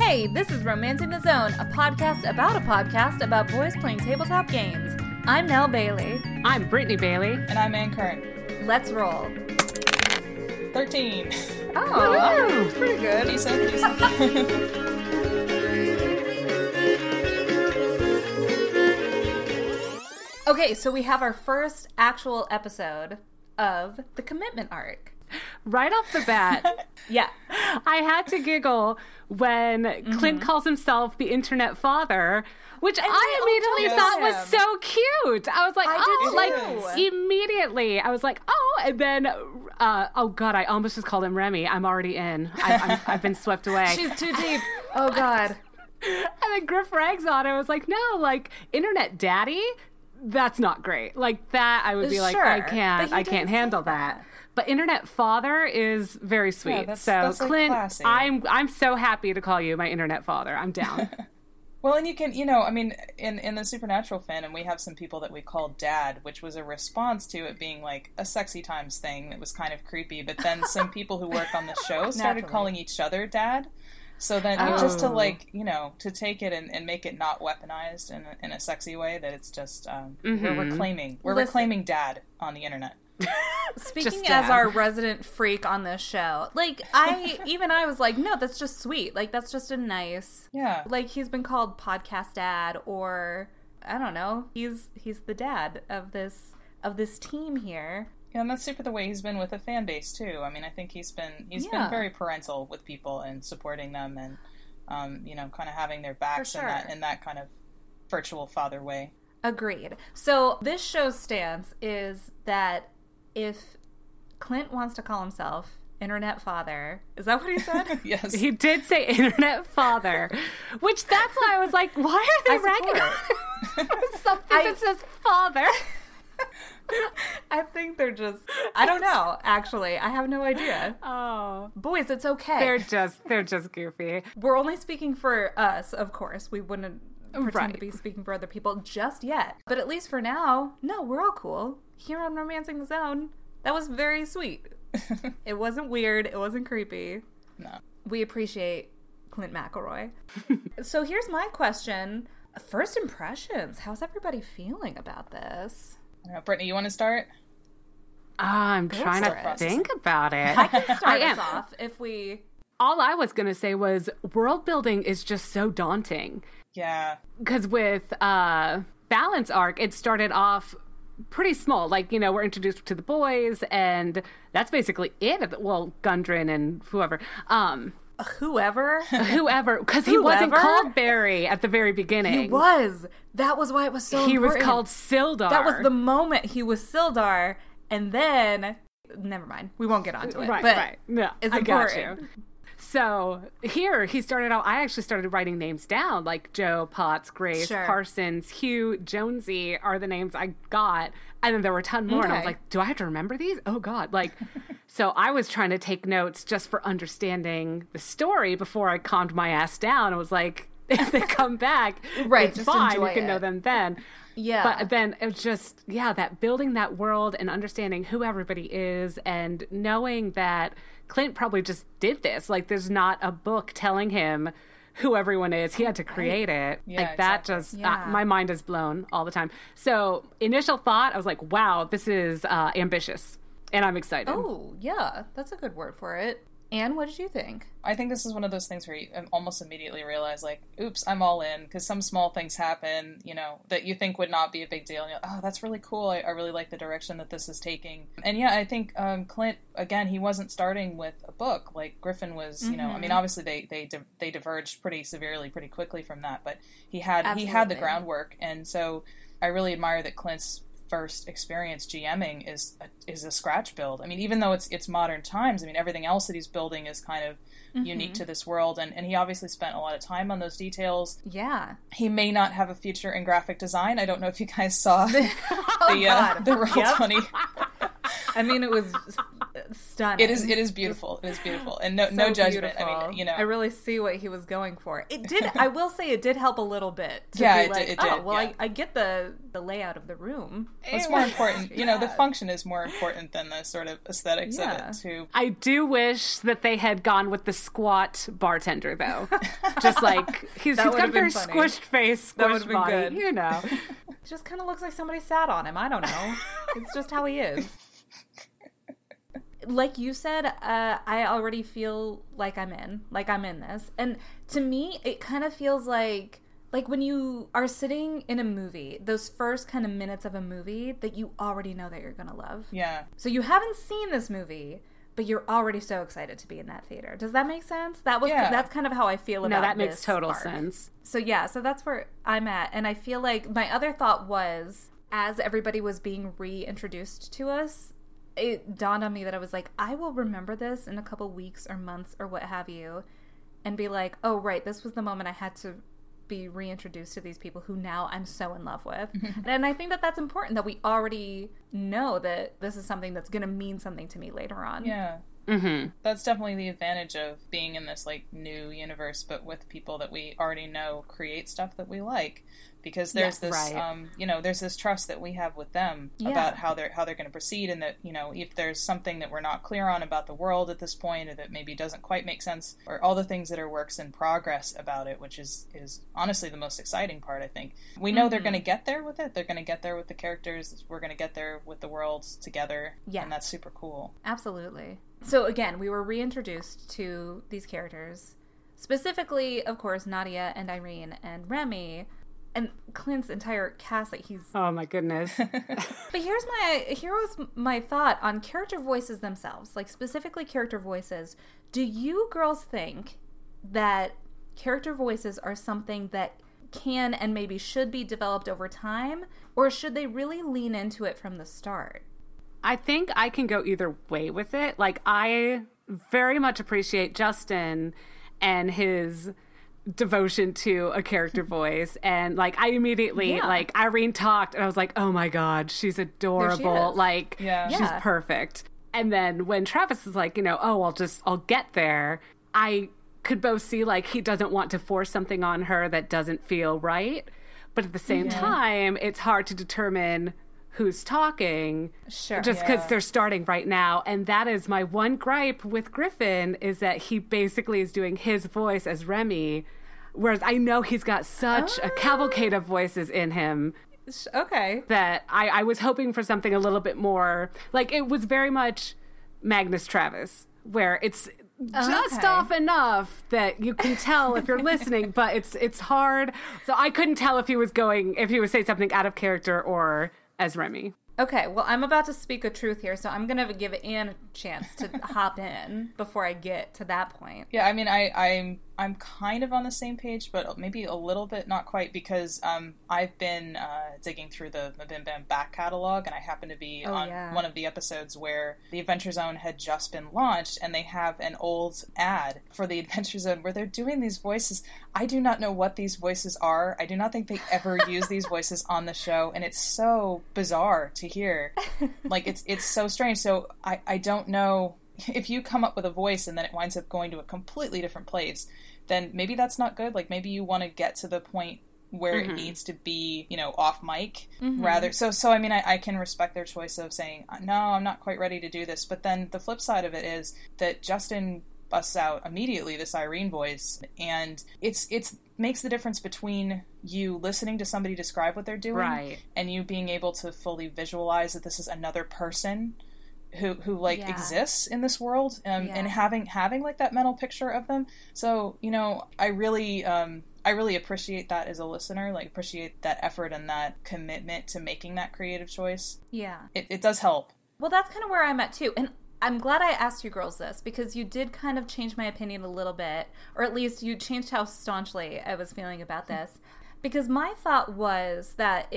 Hey, this is Romantic the Zone, a podcast about boys playing tabletop games. I'm Nell Bailey. I'm Brittany Bailey. And I'm Ann Curran. Let's roll. 13. Oh, that's pretty good. Decent. Okay, so we have our first actual episode of the commitment arc. Right off the bat, yeah, I had to giggle when Clint calls himself the internet father, which I immediately thought was so cute. I was like, and then, I almost just called him Remy. I'm already in. I've been swept away. She's too deep. Oh, God. And then Griff rags on it. I was like, no, like, internet daddy? That's not great. Like, that, I would be like, I can't handle that. But internet father is very sweet. Yeah, that's Clint, like, I'm so happy to call you my internet father. I'm down. Well, and you can, in the Supernatural fandom, we have some people that we call dad, which was a response to it being like a sexy times thing that was kind of creepy. But then some people who work on the show started calling each other dad. So then just to, like, to take it and make it not weaponized in a sexy way, that it's just, we're reclaiming dad on the internet. Speaking as our resident freak on this show, like, I was like, no, that's just sweet. Like, that's just a nice, like, he's been called podcast dad, or I don't know, he's the dad of this team here. Yeah, and that's super the way he's been with the fan base, too. I mean, I think he's been very parental with people and supporting them and, kind of having their backs in that kind of virtual father way. Agreed. So this show's stance is that if Clint wants to call himself internet father, is that what he said? Yes. He did say internet father, which that's why I was like, why are they ragging on something that says father? I think they're just, I don't know, actually. I have no idea. Oh. Boys, it's okay. They're just goofy. We're only speaking for us, of course. We wouldn't pretend to be speaking for other people just yet. But at least for now, no, we're all cool. Here on Romancing the Zone. That was very sweet. It wasn't weird. It wasn't creepy. No. We appreciate Clint McElroy. So here's my question. First impressions. How's everybody feeling about this? Brittany, you want to start? I'm trying to think about it. I can start us off if we... All I was going to say was world building is just so daunting. Yeah. Because with Balance Arc, it started off pretty small. Like, we're introduced to the boys, and that's basically it. Well, Gundren and whoever. Because he wasn't called Barry at the very beginning. He was. That was why it was so important. He was called Sildar. That was the moment he was Sildar, and then, never mind. We won't get onto it. Right. No, it's important. Got you. So here, he started out, I actually started writing names down, like Joe, Potts, Grace, Parsons, Hugh, Jonesy are the names I got. And then there were a ton more. Okay. And I was like, do I have to remember these? Oh, God. Like, so I was trying to take notes just for understanding the story before I calmed my ass down. I was like, if they come back, it's fine. You can know them then. Yeah. But then it was just, that building that world and understanding who everybody is and knowing that Clint probably just did this. Like, there's not a book telling him who everyone is. He had to create it. Yeah, like, that my mind is blown all the time. So, initial thought, I was like, wow, this is ambitious. And I'm excited. Oh, yeah. That's a good word for it. Anne, what did you think? I think this is one of those things where you almost immediately realize, like, oops, I'm all in, because some small things happen, that you think would not be a big deal. And you're like, oh, that's really cool. I really like the direction that this is taking. And I think Clint, again, he wasn't starting with a book. Like, Griffin was, obviously they diverged pretty severely, pretty quickly from that, but he had the groundwork. And so I really admire that Clint's first experience GMing is a scratch build. I mean, even though it's modern times, I mean, everything else that he's building is kind of unique to this world. And he obviously spent a lot of time on those details. Yeah. He may not have a future in graphic design. I don't know if you guys saw the Roll20. I mean, it was stunning. It is beautiful. Just, it is beautiful. And no judgment. Beautiful. I mean, you know. I really see what he was going for. It did, I will say it did help a little bit. It did. Well, yeah. I get the layout of the room. It's more important. You know, the function is more important than the sort of aesthetics of it, too. I do wish that they had gone with the squat bartender, though. Just like, he's got a very squished face, squished body. Good. You know. It just kind of looks like somebody sat on him. I don't know. It's just how he is. Like you said, I already feel like I'm in this. And to me, it kind of feels like when you are sitting in a movie, those first kind of minutes of a movie that you already know that you're going to love. Yeah. So you haven't seen this movie, but you're already so excited to be in that theater. Does that make sense? That's kind of how I feel about this. No, that makes total sense. So yeah, so that's where I'm at. And I feel like my other thought was, as everybody was being reintroduced to us, it dawned on me that I was like, I will remember this in a couple weeks or months or what have you, and be like, oh, right, this was the moment I had to be reintroduced to these people who now I'm so in love with. And I think that that's important, that we already know that this is something that's going to mean something to me later on. Yeah. Mm-hmm. That's definitely the advantage of being in this like new universe, but with people that we already know create stuff that we like, because there's this, you know, there's this trust that we have with them about how they're going to proceed, and that, you know, if there's something that we're not clear on about the world at this point, or that maybe doesn't quite make sense, or all the things that are works in progress about it, which is honestly the most exciting part, I think. We know they're going to get there with it. They're going to get there with the characters. We're going to get there with the worlds together. Yeah. And that's super cool. Absolutely. So again, we were reintroduced to these characters, specifically, of course, Nadia and Irene and Remy, and Clint's entire cast that he's... Oh, my goodness. But here was my thought on character voices themselves, like specifically character voices. Do you girls think that character voices are something that can and maybe should be developed over time, or should they really lean into it from the start? I think I can go either way with it. Like, I very much appreciate Justin and his devotion to a character voice. And, like, I immediately, like, Irene talked, and I was like, oh, my God, she's adorable. There she is. Like, she's perfect. And then when Travis is like, you know, oh, I'll get there, I could both see, like, he doesn't want to force something on her that doesn't feel right. But at the same time, it's hard to determine who's talking, just because they're starting right now. And that is my one gripe with Griffin, is that he basically is doing his voice as Remy, whereas I know he's got such a cavalcade of voices in him. Okay. That I was hoping for something a little bit more, like it was very much Magnus Travis, where it's just off enough that you can tell if you're listening, but it's hard. So I couldn't tell if he was saying something out of character or as Remy. Okay, well, I'm about to speak a truth here, so I'm going to give Anne a chance to hop in before I get to that point. Yeah, I mean, I'm kind of on the same page, but maybe a little bit not quite, because I've been digging through the Mbmbam back catalog, and I happen to be on one of the episodes where The Adventure Zone had just been launched, and they have an old ad for The Adventure Zone where they're doing these voices. I do not know what these voices are. I do not think they ever use these voices on the show, and it's so bizarre to hear. Like, it's so strange. So I don't know. If you come up with a voice and then it winds up going to a completely different place, then maybe that's not good. Like, maybe you want to get to the point where it needs to be, you know, off mic rather. So I mean, I can respect their choice of saying, no, I'm not quite ready to do this. But then the flip side of it is that Justin busts out immediately this Irene voice, and it's makes the difference between you listening to somebody describe what they're doing and you being able to fully visualize that this is another person who like exists in this world, and having like that mental picture of them. So, you know, I really appreciate that as a listener, like appreciate that effort and that commitment to making that creative choice. Yeah. It does help. Well, that's kind of where I'm at too. And I'm glad I asked you girls this, because you did kind of change my opinion a little bit, or at least you changed how staunchly I was feeling about this, because my thought was that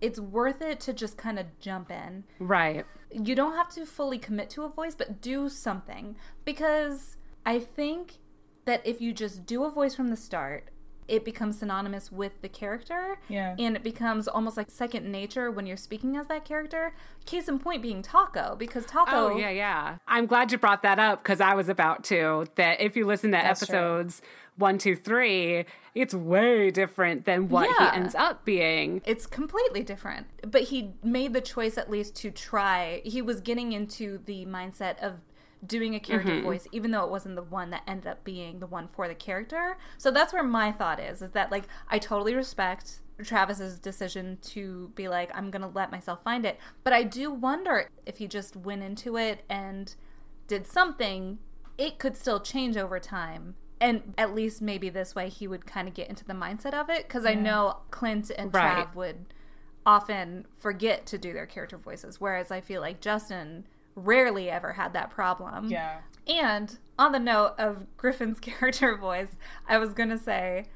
it's worth it to just kind of jump in. Right. You don't have to fully commit to a voice, but do something. Because I think that if you just do a voice from the start, it becomes synonymous with the character. Yeah. And it becomes almost like second nature when you're speaking as that character. Case in point being Taco, because Taco... Oh, yeah, yeah. I'm glad you brought that up, because I was about to. That if you listen to episodes... True. 1, 2, 3, it's way different than what he ends up being. It's completely different. But he made the choice at least to try. He was getting into the mindset of doing a character voice, even though it wasn't the one that ended up being the one for the character. So that's where my thought is that, like, I totally respect Travis's decision to be like, I'm going to let myself find it. But I do wonder if he just went into it and did something, it could still change over time. And at least maybe this way he would kind of get into the mindset of it. Because I know Clint and Trav would often forget to do their character voices. Whereas I feel like Justin rarely ever had that problem. Yeah. And on the note of Griffin's character voice, I was going to say,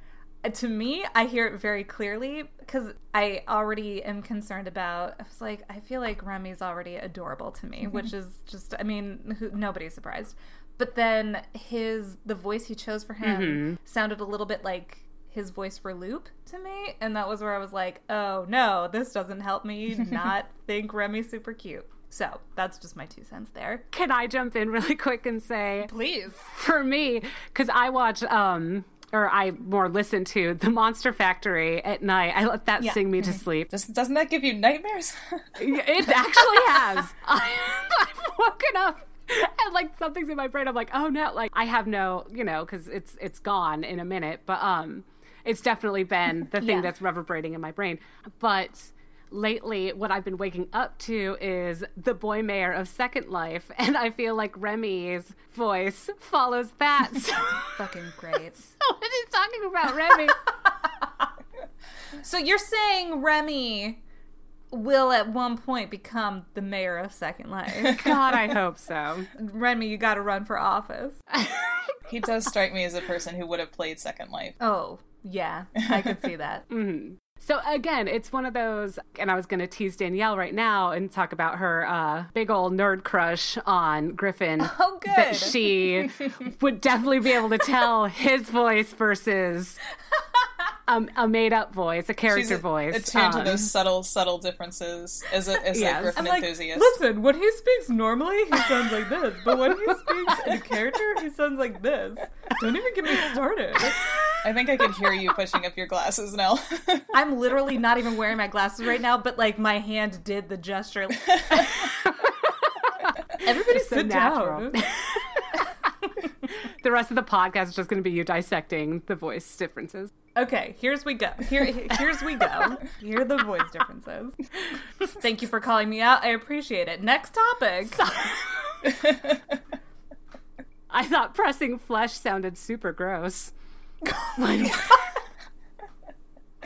to me, I hear it very clearly. Because I already am concerned about, I was like, I feel like Remy's already adorable to me. Which is just, I mean, nobody's surprised. But then the voice he chose for him sounded a little bit like his voice for Loop to me. And that was where I was like, oh, no, this doesn't help me not think Remy super cute. So that's just my 2 cents there. Can I jump in really quick and say, please, for me, because I watch listen to The Monster Factory at night. I let that sing me to sleep. Doesn't that give you nightmares? It actually has. I've woken up. And, like, something's in my brain. I'm like, oh, no. Like, I have no, you know, because it's gone in a minute. But it's definitely been the thing that's reverberating in my brain. But lately, what I've been waking up to is the boy mayor of Second Life. And I feel like Remy's voice follows that. So. Fucking great. So what are you talking about, Remy? So you're saying Remy will at one point become the mayor of Second Life. God, I hope so. Remy, you gotta run for office. He does strike me as a person who would have played Second Life. Oh, yeah. I could see that. So again, it's one of those, and I was going to tease Danielle right now and talk about her big old nerd crush on Griffin. Oh, good. That she would definitely be able to tell his voice versus... a made-up voice, a character voice. Attuned to those subtle differences as a Griffin enthusiast. Listen, when he speaks normally, he sounds like this. But when he speaks in character, he sounds like this. Don't even get me started. I think I could hear you pushing up your glasses now. I'm literally not even wearing my glasses right now, but, like, my hand did the gesture. Everybody sit down. The rest of the podcast is just going to be you dissecting the voice differences. Okay, here's we go. Here are the voice differences. Thank you for calling me out. I appreciate it. Next topic. I thought pressing flesh sounded super gross.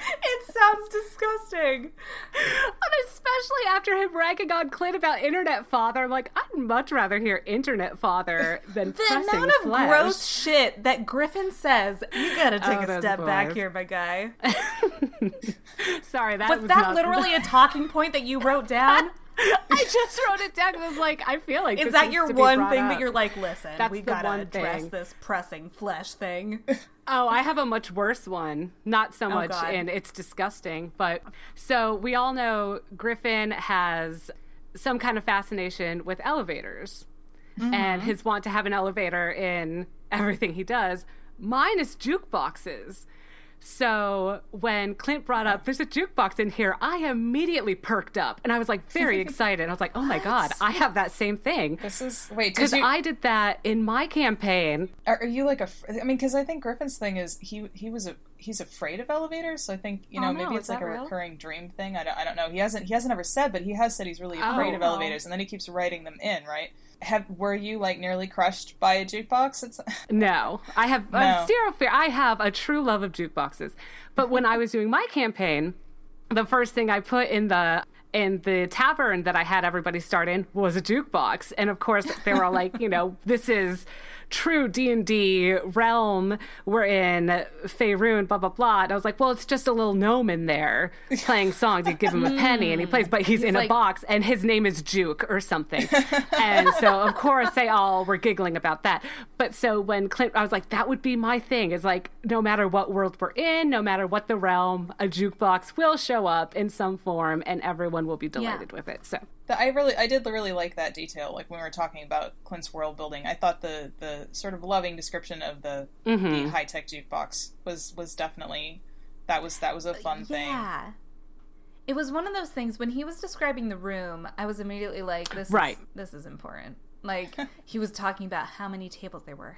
It sounds disgusting. But especially after him ragging on Clint about internet father, I'm like, I'd much rather hear internet father than pressing flesh. The amount of gross shit that Griffin says, you gotta take a step back here, my guy. Sorry, was that literally a talking point that you wrote down? I just wrote it down because I was like, I feel like is that your one thing up. That you're like, listen, that's we gotta address this pressing flesh thing. Oh, I have a much worse one. Not so much, God. And it's disgusting. But so we all know Griffin has some kind of fascination with elevators, and his want to have an elevator in everything he does, minus jukeboxes. So when Clint brought up, there's a jukebox in here, I immediately perked up. And I was, like, very excited. I was like, oh, my God, I have that same thing. Because I did that in my campaign. Are you, like, because I think Griffin's thing is he's afraid of elevators. So I think, maybe it's, like, a recurring dream thing. I don't know. He hasn't ever said, but he has said he's really afraid of elevators. And then he keeps writing them in, right? Were you, like, nearly crushed by a jukebox? No. I have zero fear. I have a true love of jukeboxes. But when I was doing my campaign, the first thing I put in the tavern that I had everybody start in was a jukebox. And, of course, they were all like, this is true D&D realm, we're in Faerun, blah, blah, blah. And I was like, well, it's just a little gnome in there playing songs. You give him a penny and he plays, but he's in like... a box and his name is Juke or something. And so, of course, they all were giggling about that. But so when Clint, I was like, that would be my thing. It's like, no matter what world we're in, no matter what the realm, a jukebox will show up in some form and everyone will be delighted with it. So I did really like that detail. Like when we were talking about Clint's world building, I thought the sort of loving description of the high-tech jukebox was definitely, that was a fun thing. Yeah. It was one of those things when he was describing the room, I was immediately like, this is important. Like he was talking about how many tables there were,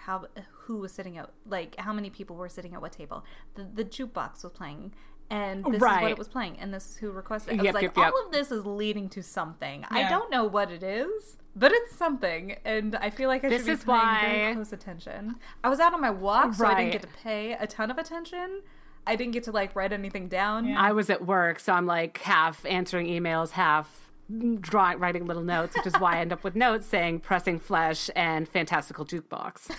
who was sitting at, like how many people were sitting at what table. The jukebox was playing. And this is what it was playing. And this is who requested it. I was like, all of this is leading to something. Yeah. I don't know what it is, but it's something. And I feel like I should be paying close attention. I was out on my walk, so I didn't get to pay a ton of attention. I didn't get to, like, write anything down. Yeah. I was at work, so I'm, like, half answering emails, half writing little notes, which is why I end up with notes saying Pressing Flesh and Fantastical Jukebox.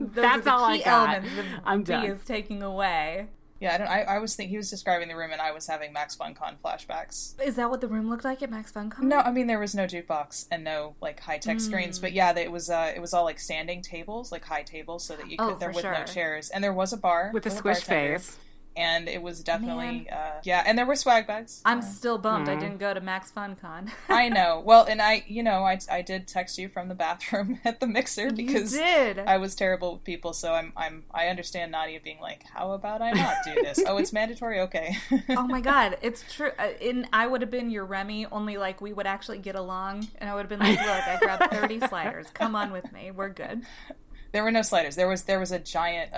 That's all I got. I'm done. He is taking away. Yeah, I was thinking he was describing the room, and I was having MaxFunCon flashbacks. Is that what the room looked like at MaxFunCon? No, I mean there was no jukebox and no like high tech screens, but yeah, it was all like standing tables, like high tables, so that you could no chairs, and there was a bar with a squish face, and it was definitely and there were swag bags. I'm still bummed I didn't go to MaxFunCon. I know. Well, and I did text you from the bathroom at the mixer because I was terrible with people, so I understand Nadia being like, how about I not do this? Oh, it's mandatory. Okay. Oh my God, it's true. And I would have been your Remy, only like we would actually get along, and I would have been like, look, I grabbed 30 sliders. Come on with me. We're good. There were no sliders. There was a giant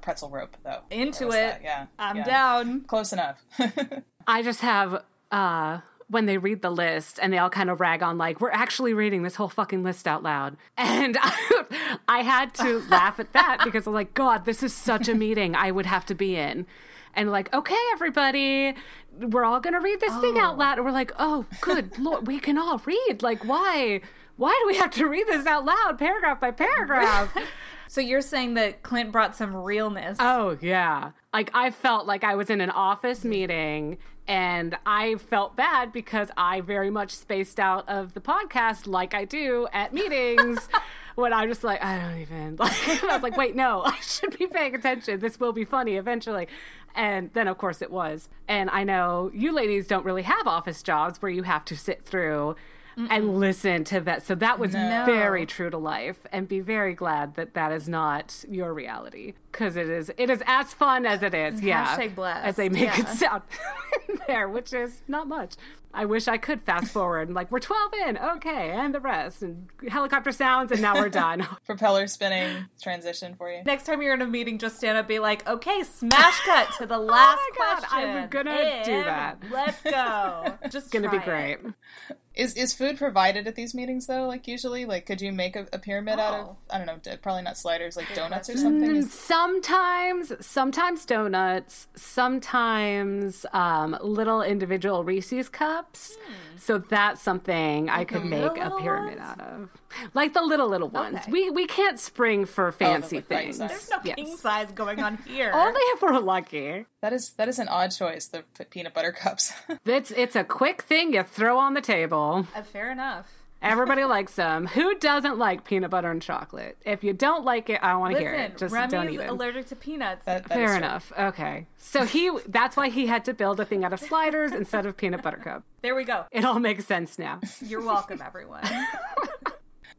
pretzel rope though. Into it. That. Yeah. I'm down. Close enough. I just have when they read the list and they all kind of rag on like we're actually reading this whole fucking list out loud. And I had to laugh at that because I'm like, God, this is such a meeting I would have to be in. And like, okay, everybody, we're all going to read this thing out loud. And we're like, oh, good Lord, we can all read. Like, why do we have to read this out loud, paragraph by paragraph? So you're saying that Clint brought some realness. Oh, yeah. Like, I felt like I was in an office meeting, and I felt bad because I very much spaced out of the podcast like I do at meetings. When I'm just like, I don't even, like, I was like, wait, no, I should be paying attention. This will be funny eventually. And then, of course, it was. And I know you ladies don't really have office jobs where you have to sit through and listen to that. So that was very true to life. And be very glad that that is not your reality. Because it is as fun as it is. Yeah. Hashtag blessed. As they make it sound in there, which is not much. I wish I could fast forward and like, we're 12 in, okay, and the rest, and helicopter sounds, and now we're done. Propeller spinning transition for you. Next time you're in a meeting, just stand up, be like, okay, smash cut to the last question. I'm gonna do that. Let's go. Just gonna be great. Is food provided at these meetings though? Like usually, like could you make a pyramid out of, I don't know, probably not sliders, like donuts or something? Sometimes donuts, sometimes little individual Reese's cups. So that's something I could make a pyramid out of, like the little ones. Okay. We can't spring for fancy things. There's no king size going on here. Only if we're lucky. That is an odd choice. The peanut butter cups. It's a quick thing you throw on the table. Fair enough. Everybody likes them. Who doesn't like peanut butter and chocolate? If you don't like it, I want to hear it. Just Remy's don't eat it. Allergic to peanuts. That fair enough. True. Okay. So that's why he had to build a thing out of sliders instead of peanut butter cup. There we go. It all makes sense now. You're welcome, everyone.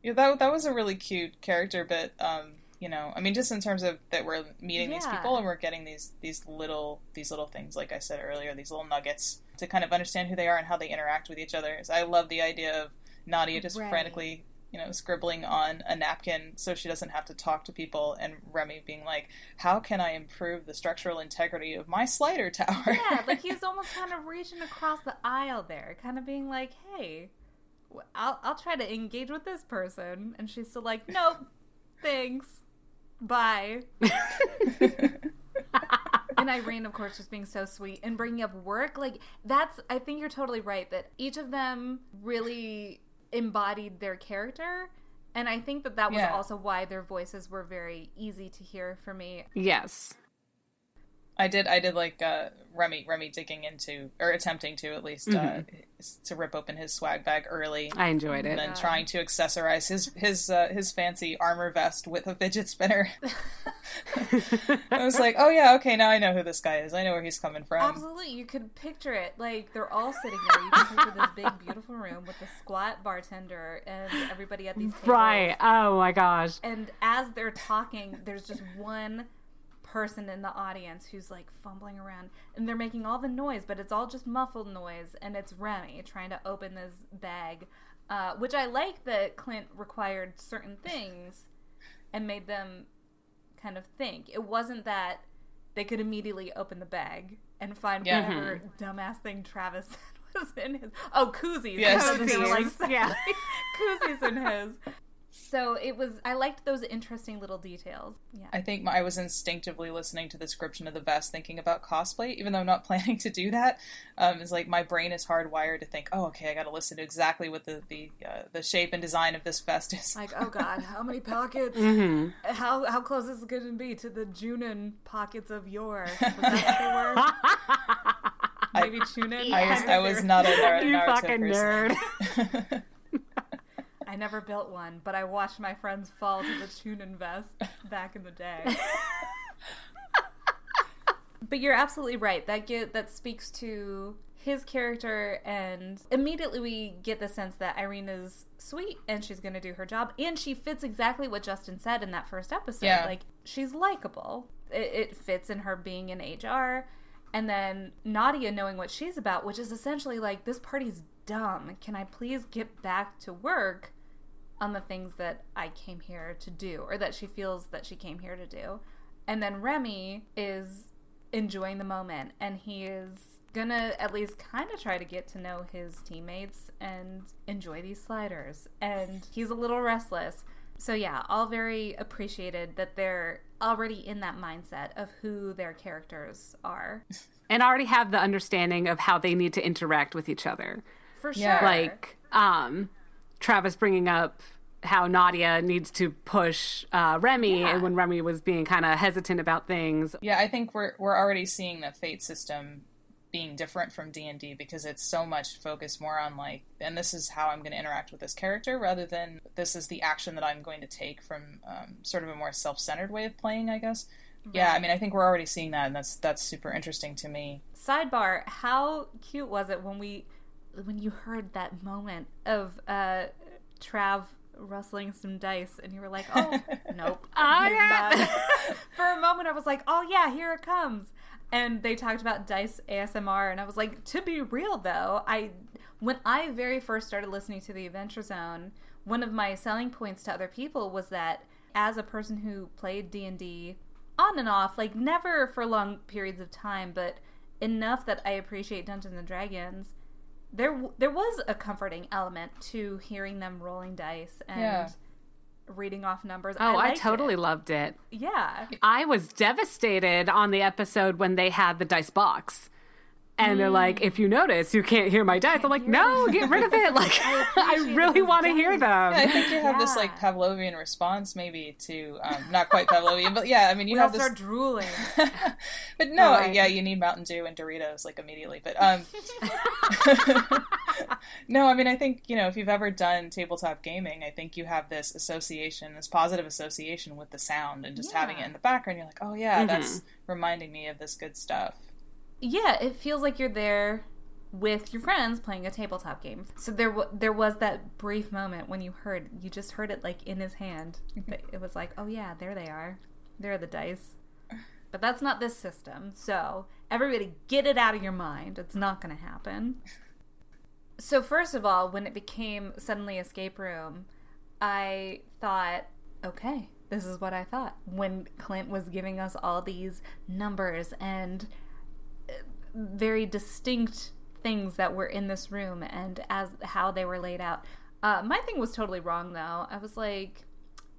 Yeah, that was a really cute character bit. You know, I mean, just in terms of that we're meeting these people and we're getting these little things, like I said earlier, these little nuggets to kind of understand who they are and how they interact with each other. So I love the idea of Nadia just frantically, you know, scribbling on a napkin so she doesn't have to talk to people, and Remy being like, how can I improve the structural integrity of my slider tower? Yeah, like he was almost kind of reaching across the aisle there, kind of being like, hey, I'll try to engage with this person. And she's still like, nope, thanks, bye. And Irene, of course, just being so sweet and bringing up work. Like, I think you're totally right that each of them really embodied their character And I think that was also why their voices were very easy to hear for me. Yes. I did like Remy digging into, or attempting to at least, to rip open his swag bag early. I enjoyed it. And then trying to accessorize his fancy armor vest with a fidget spinner. I was like, oh yeah, okay, now I know who this guy is. I know where he's coming from. Absolutely. You could picture it. Like, they're all sitting there. You can picture this big, beautiful room with the squat bartender and everybody at these tables. Right. Oh my gosh. And as they're talking, there's just one person in the audience who's like fumbling around, and they're making all the noise, but it's all just muffled noise, and it's Remy trying to open this bag, which I like that Clint required certain things and made them kind of think. It wasn't that they could immediately open the bag and find whatever dumbass thing Travis said was in his. Oh, koozies. Yes, koozies. Like, yeah. Koozies in his. So I liked those interesting little details. Yeah. I think I was instinctively listening to the description of the vest, thinking about cosplay, even though I'm not planning to do that. It's like my brain is hardwired to think, oh, okay, I got to listen to exactly what the shape and design of this vest is. Like, oh God, how many pockets? How close is it going to be to the Junin pockets of yore? Was that what they were? Maybe Junin? I was not a Naruto person. You fucking nerd. I never built one, but I watched my friends fall to the Chunin vest back in the day. But you're absolutely right. That speaks to his character, and immediately we get the sense that Irene is sweet and she's going to do her job, and she fits exactly what Justin said in that first episode. Yeah. Like, she's likable. It fits in her being in HR. And then Nadia knowing what she's about, which is essentially like, this party's dumb. Can I please get back to work on the things that I came here to do, or that she feels that she came here to do? And then Remy is enjoying the moment, and he is gonna at least kind of try to get to know his teammates and enjoy these sliders, and he's a little restless. So yeah, all very appreciated that they're already in that mindset of who their characters are. And already have the understanding of how they need to interact with each other. For sure. Yeah. Like, Travis bringing up how Nadia needs to push Remy, and when Remy was being kind of hesitant about things. Yeah, I think we're already seeing the fate system being different from D&D, because it's so much focused more on like, and this is how I'm going to interact with this character, rather than this is the action that I'm going to take, from sort of a more self-centered way of playing, I guess. Right. Yeah, I mean, I think we're already seeing that, and that's super interesting to me. Sidebar, how cute was it when you heard that moment of Trav rustling some dice, and you were like, oh, nope. Oh, yeah. For a moment, I was like, oh, yeah, here it comes. And they talked about dice ASMR, and I was like, to be real, though, when I very first started listening to The Adventure Zone, one of my selling points to other people was that as a person who played D&D on and off, like never for long periods of time, but enough that I appreciate Dungeons & Dragons, there was a comforting element to hearing them rolling dice and reading off numbers. Oh, I totally loved it. Yeah. I was devastated on the episode when they had the dice box. And they're like, if you notice, you can't hear my dice. I'm like, no, get rid of it. Like, I really want to hear them. Yeah, I think you have this, like, Pavlovian response, maybe, to, not quite Pavlovian, but yeah, I mean, you have this. We all start drooling. But no, you need Mountain Dew and Doritos, like, immediately. But, no, I mean, I think, you know, if you've ever done tabletop gaming, I think you have this association, this positive association with the sound, and just having it in the background, you're like, oh, yeah, that's reminding me of this good stuff. Yeah, it feels like you're there with your friends playing a tabletop game. So there was that brief moment when you just heard it like in his hand. It was like, oh yeah, there they are. There are the dice. But that's not this system. So everybody get it out of your mind. It's not going to happen. So first of all, when it became suddenly escape room, I thought, okay, this is what I thought. When Clint was giving us all these numbers and very distinct things that were in this room and as how they were laid out. My thing was totally wrong, though. I was like,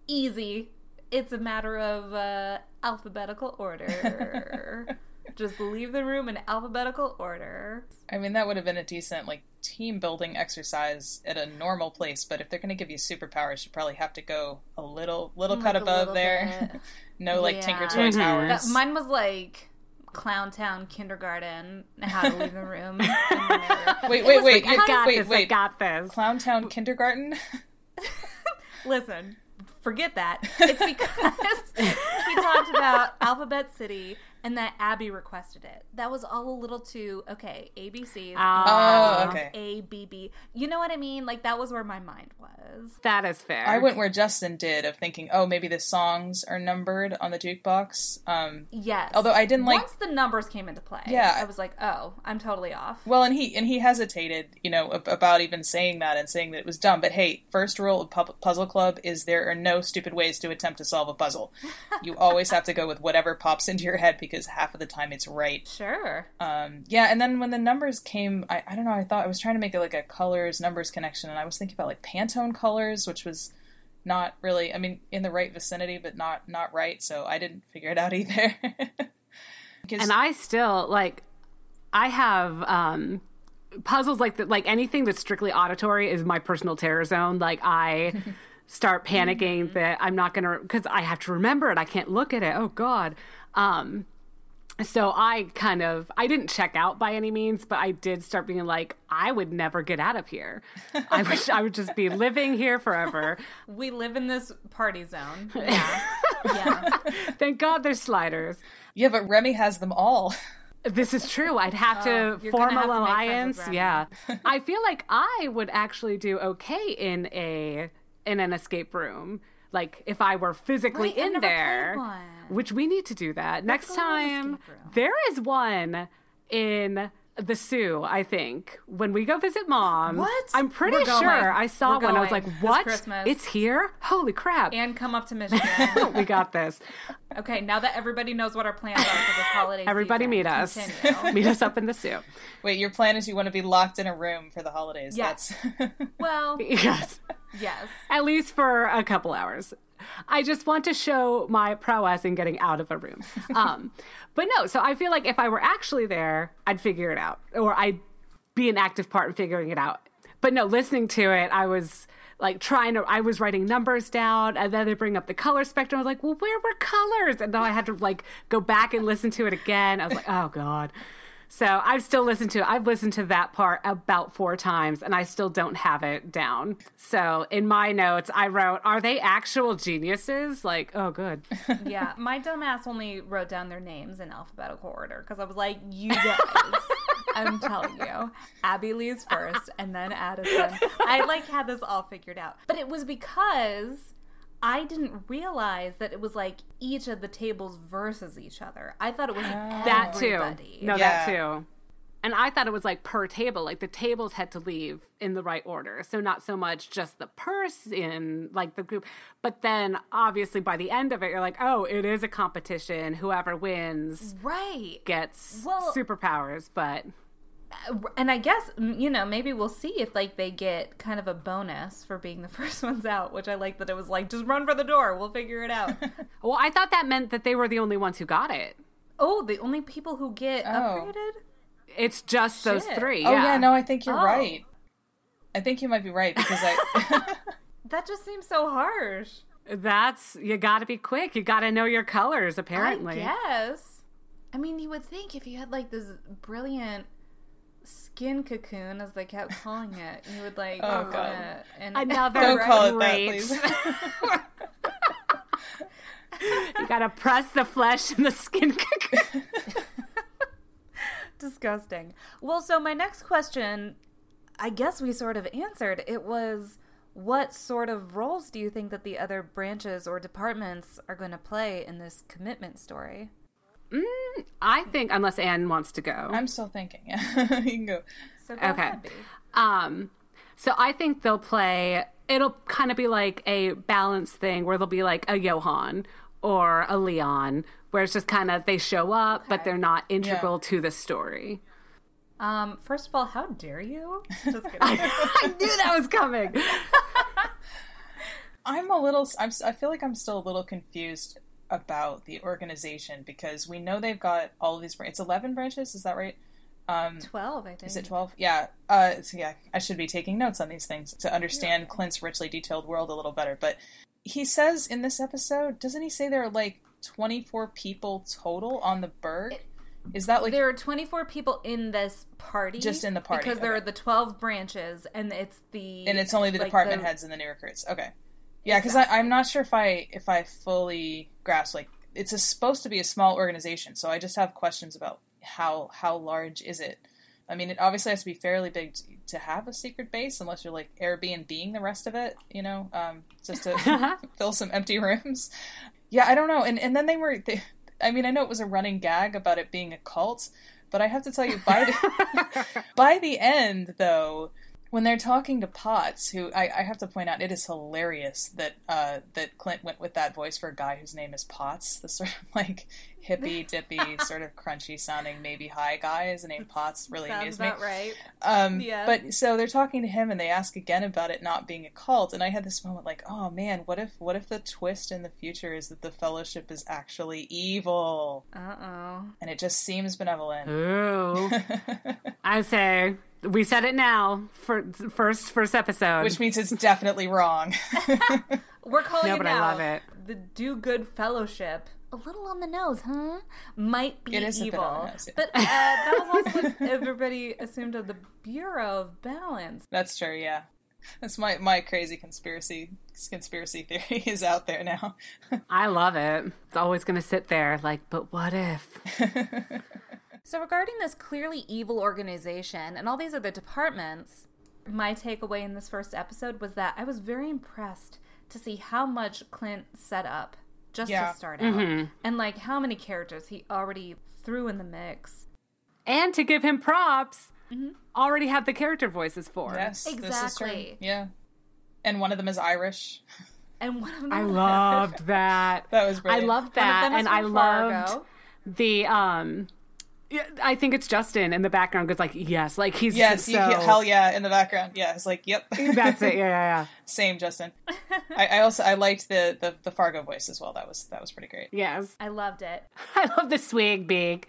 easy. It's a matter of alphabetical order. Just leave the room in alphabetical order. I mean, that would have been a decent, like, team building exercise at a normal place, but if they're going to give you superpowers, you probably have to go a little like cut above there. No, like, yeah. Tinker Toy Towers. That, mine was, like, Clown Town Kindergarten, how to leave the room. Wait. I got this. Clown Town Kindergarten? Listen, forget that. It's because we talked about Alphabet City and that Abby requested it. That was all a little too, okay, ABCs. Oh, okay. ABB. You know what I mean? Like, that was where my mind was. That is fair. I went where Justin did of thinking, oh, maybe the songs are numbered on the jukebox. Yes. Although I didn't like... Once the numbers came into play, yeah, I was like, oh, I'm totally off. Well, and he hesitated, you know, about even saying that and saying that it was dumb. But hey, first rule of Puzzle Club is there are no stupid ways to attempt to solve a puzzle. You always have to go with whatever pops into your head, because half of the time it's right. Sure. Yeah, and then when the numbers came, I don't know, I thought I was trying to make it like a colors numbers connection, and I was thinking about like Pantone colors, which was not really, I mean, in the right vicinity, but not right, so I didn't figure it out either. And I still, like, I have puzzles like anything that's strictly auditory is my personal terror zone. Like, I start panicking that I'm not going to, because I have to remember it. I can't look at it. Oh, God. So I didn't check out by any means, but I did start being like, I would never get out of here. I wish I would just be living here forever. We live in this party zone. Yeah. Yeah. Thank God there's sliders. Yeah, but Remy has them all. This is true. I'd have to form an alliance. Yeah. I feel like I would actually do okay in an escape room. Like, if I were physically in there, which we need to do that. Next time, there is one in the zoo, I think. When we go visit Mom. What? I'm pretty sure I saw one. I was like, what? It's here? Holy crap. And come up to Michigan. We got this. Okay, now that everybody knows what our plans are for this holiday everybody season, meet us. Meet us up in the zoo. Wait, your plan is you want to be locked in a room for the holidays. Yes. That's... Well. Yes. Yes. At least for a couple hours. I just want to show my prowess in getting out of a room. But no, so I feel like if I were actually there, I'd figure it out. Or I'd be an active part in figuring it out. But no, listening to it, I was like I was writing numbers down, and then they bring up the color spectrum. I was like, well, where were colors? And now I had to like go back and listen to it again. I was like, oh, God. So I've still listened to it. I've listened to that part about 4 times, and I still don't have it down. So in my notes, I wrote, are they actual geniuses? Like, oh, good. Yeah, my dumbass only wrote down their names in alphabetical order, because I was like, you guys, I'm telling you, Abby Lee's first, and then Addison. I, like, had this all figured out. But it was because... I didn't realize that it was like each of the tables versus each other. I thought it was that everybody. Too. No, yeah. That too. And I thought it was like per table, like the tables had to leave in the right order. So not so much just the person, like the group. But then obviously by the end of it, you're like, oh, it is a competition. Whoever wins gets superpowers. But... And I guess, you know, maybe we'll see if, like, they get kind of a bonus for being the first ones out, which I like that it was like, just run for the door. We'll figure it out. Well, I thought that meant that they were the only ones who got it. Oh, the only people who get upgraded? It's just those 3. Yeah. Oh, yeah. No, I think you're right. I think you might be right because I... That just seems so harsh. You got to be quick. You got to know your colors, apparently. Yes. I mean, you would think if you had, like, this brilliant... skin cocoon, as they kept calling it, you would like it. And another don't call great. It that, please. You gotta press the flesh in the skin cocoon. Disgusting. Well, so my next question, I guess we sort of answered. It was, what sort of roles do you think that the other branches or departments are going to play in this commitment story? I think, unless Anne wants to go. I'm still thinking. Yeah. You can go. So go ahead, babe. So I think they'll play, it'll kind of be like a balance thing where there'll be like a Johan or a Leon, where it's just kind of, they show up, but they're not integral to the story. First of all, how dare you? Just kidding. I knew that was coming. I feel like I'm still a little confused about the organization, because we know they've got all of these branches. It's 11 branches, is that right? 12, I think. Is it 12? Yeah. So I should be taking notes on these things to understand Clint's richly detailed world a little better. But he says in this episode, doesn't he say there are like 24 people total on the bird? Is that like... There are 24 people in this party. Just in the party. Because there are the 12 branches, and it's the... And it's only the department heads and the new recruits. Okay. Yeah, because exactly. I'm not sure if I fully grasp, like, it's supposed to be a small organization, so I just have questions about how large is it? I mean, it obviously has to be fairly big to have a secret base, unless you're, like, Airbnb-ing the rest of it, you know, just to fill some empty rooms. Yeah, I don't know. And then I know it was a running gag about it being a cult, but I have to tell you, by the end, though, when they're talking to Potts, who I have to point out, it is hilarious that that Clint went with that voice for a guy whose name is Potts, the sort of like hippy-dippy, sort of crunchy-sounding, maybe high guy is the name Potts, really amused me. Sounds about right. Yeah. But so they're talking to him, and they ask again about it not being a cult, and I had this moment like, oh man, what if the twist in the future is that the Fellowship is actually evil? Uh-oh. And it just seems benevolent. Ooh. I say... We said it now for first episode, which means it's definitely wrong. We're calling it now. I love it. The Do Good Fellowship, a little on the nose, huh? Might be evil, on the nose, yeah. But that was also what everybody assumed of the Bureau of Balance. That's true. Yeah, that's my crazy conspiracy theory is out there now. I love it. It's always going to sit there, like, but what if? So regarding this clearly evil organization and all these other departments, my takeaway in this first episode was that I was very impressed to see how much Clint set up just to start out. Mm-hmm. And like how many characters he already threw in the mix. And to give him props, already had the character voices for. Yes, exactly. Yeah. And one of them is Irish. And one of them I loved that. That was brilliant. I loved that. And I loved the... I think it's Justin in the background goes like, yes, like he's hell yeah in the background. Yeah, it's like, yep. That's it, yeah. Same Justin. I also liked the Fargo voice as well. That was pretty great. Yes. I loved it. I love the swig big.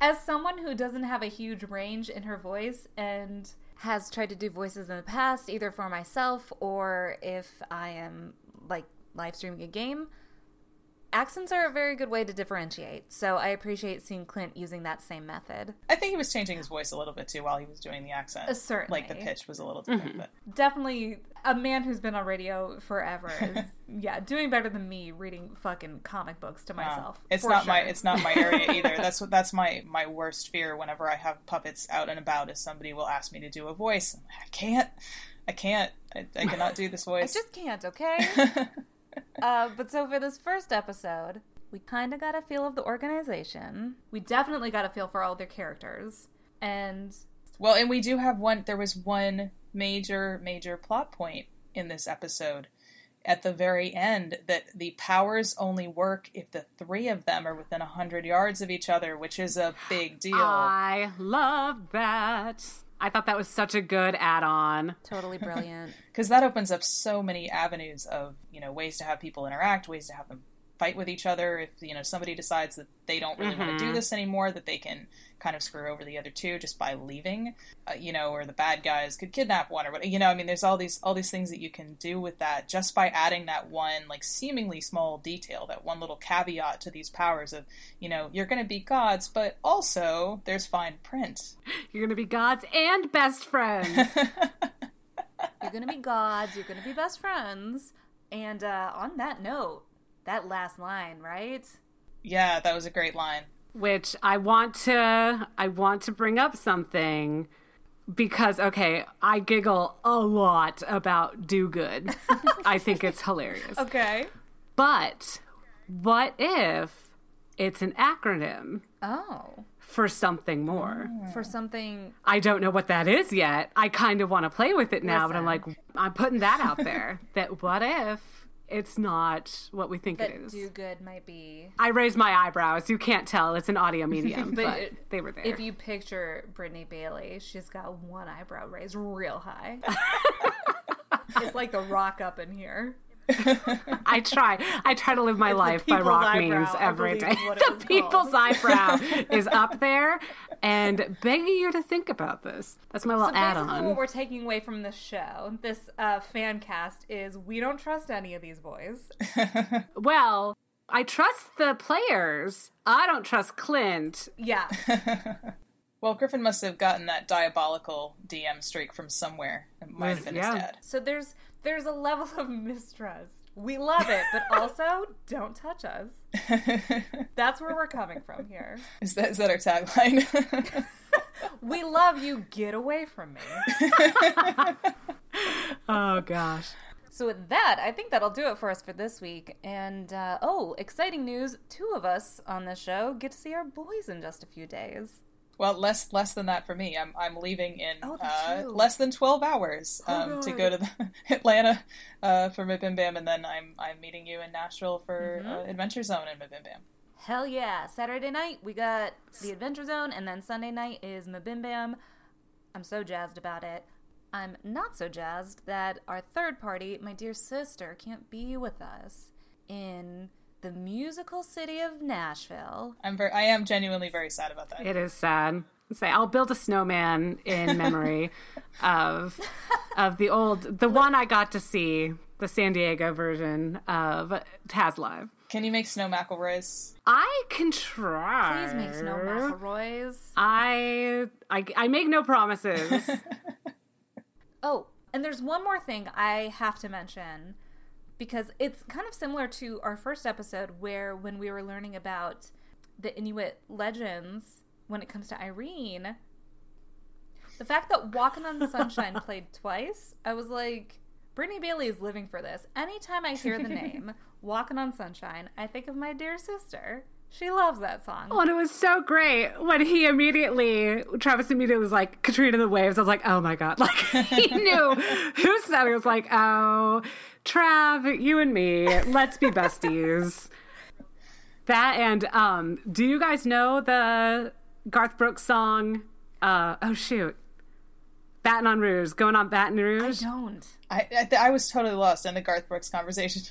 As someone who doesn't have a huge range in her voice and has tried to do voices in the past, either for myself or if I am like live streaming a game, accents are a very good way to differentiate, so I appreciate seeing Clint using that same method. I think he was changing his voice a little bit, too, while he was doing the accent. Certainly. Like, the pitch was a little different. But... Definitely a man who's been on radio forever is, doing better than me reading fucking comic books to myself. It's not my area either. That's my worst fear whenever I have puppets out and about is somebody will ask me to do a voice. I'm like, I can't. I cannot do this voice. I just can't, okay? But so for this first episode, we kind of got a feel of the organization. We definitely got a feel for all their characters. And we do have there was one major plot point in this episode at the very end that the powers only work if the three of them are within 100 yards of each other, which is a big deal. I love that. I thought that was such a good add-on. Totally brilliant. Because that opens up so many avenues of, you know, ways to have people interact, ways to have them fight with each other. If, you know, somebody decides that they don't really want to do this anymore, that they can kind of screw over the other two just by leaving, you know, or the bad guys could kidnap one or whatever. You know, I mean, there's all these things that you can do with that just by adding that one, like, seemingly small detail, that one little caveat to these powers of, you know, you're going to be gods, but also there's fine print. You're going to be gods and best friends. You're going to be gods, you're going to be best friends. And on that note, that last line, right? Yeah, that was a great line. Which I want to bring up something because, okay, I giggle a lot about do good. I think it's hilarious. Okay. But what if it's an acronym? Oh. For something more. For something... I don't know what that is yet. I kind of want to play with it now, but I'm like, I'm putting that out there. That what if... It's not what we think it is. Do good might be. I raised my eyebrows. You can't tell. It's an audio medium, but they were there. If you picture Brittany Bailey, she's got one eyebrow raised real high. It's like the rock up in here. I try to live my life by rock memes every day. The people's eyebrow is up there and begging you to think about this. That's my little add-on. So basically what we're taking away from this show, this fan cast, is we don't trust any of these boys. Well, I trust the players. I don't trust Clint. Yeah. Well, Griffin must have gotten that diabolical DM streak from somewhere. It might have been his dad. So there's a level of mistrust. We love it, but also don't touch us. That's where we're coming from here. Is that our tagline? We love you. Get away from me. Oh, gosh. So with that, I think that'll do it for us for this week. And, exciting news. 2 of us on this show get to see our boys in just a few days. Well, less than that for me. I'm leaving in less than 12 hours to go to Atlanta for Mbmbam, and then I'm meeting you in Nashville for Adventure Zone and Mbmbam. Hell yeah! Saturday night we got the Adventure Zone, and then Sunday night is Mbmbam. I'm so jazzed about it. I'm not so jazzed that our third party, my dear sister, can't be with us in the musical city of Nashville. I am genuinely very sad about that. It is sad. Say, I'll build a snowman in memory of the old, the one I got to see, the San Diego version of Taz Live. Can you make snow McElroys? I can try. Please make snow McElroys. I make no promises. Oh, and there's one more thing I have to mention, because it's kind of similar to our first episode where when we were learning about the Inuit legends when it comes to Irene, the fact that Walking on Sunshine played twice, I was like, Brittany Bailey is living for this. Anytime I hear the name Walking on Sunshine, I think of my dear sister. She loves that song. Oh, and it was so great when Travis immediately was like, Katrina and the Waves. I was like, oh my God. Like, he knew who said it. He was like, oh, Trav, you and me, let's be besties. That and do you guys know the Garth Brooks song? Baton Rouge? I don't. I was totally lost in the Garth Brooks conversation.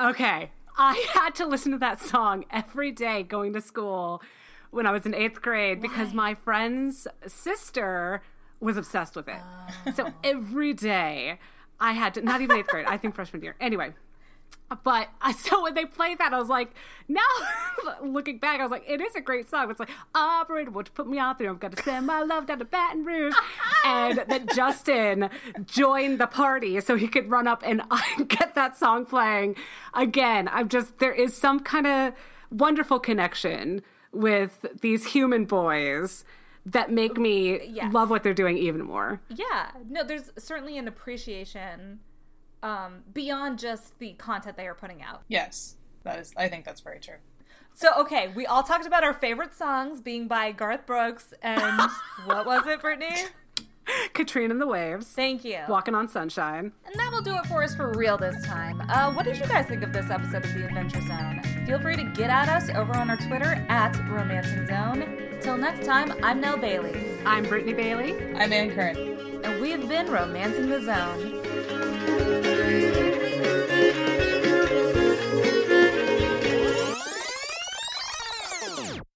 Okay. I had to listen to that song every day going to school when I was in 8th grade because my friend's sister was obsessed with it. Oh. So every day I had to, not even 8th grade, I think freshman year. Anyway, but so when they played that, I was like, now looking back, I was like, it is a great song. It's like, operator, won't you put me out there? I've got to send my love down to Baton Rouge. And then Justin joined the party so he could run up and get that song playing again. There is some kind of wonderful connection with these human boys that make me love what they're doing even more. Yeah. No, there's certainly an appreciation beyond just the content they are putting out. Yes, I think that's very true. So, okay, we all talked about our favorite songs being by Garth Brooks and what was it, Brittany? Katrina and the Waves. Thank you. Walking on Sunshine. And that will do it for us for real this time. What did you guys think of this episode of The Adventure Zone? Feel free to get at us over on our Twitter @RomanticZone. Till next time, I'm Nell Bailey. I'm Brittany Bailey. I'm Ann Curran. And we have been Romancing the Zone.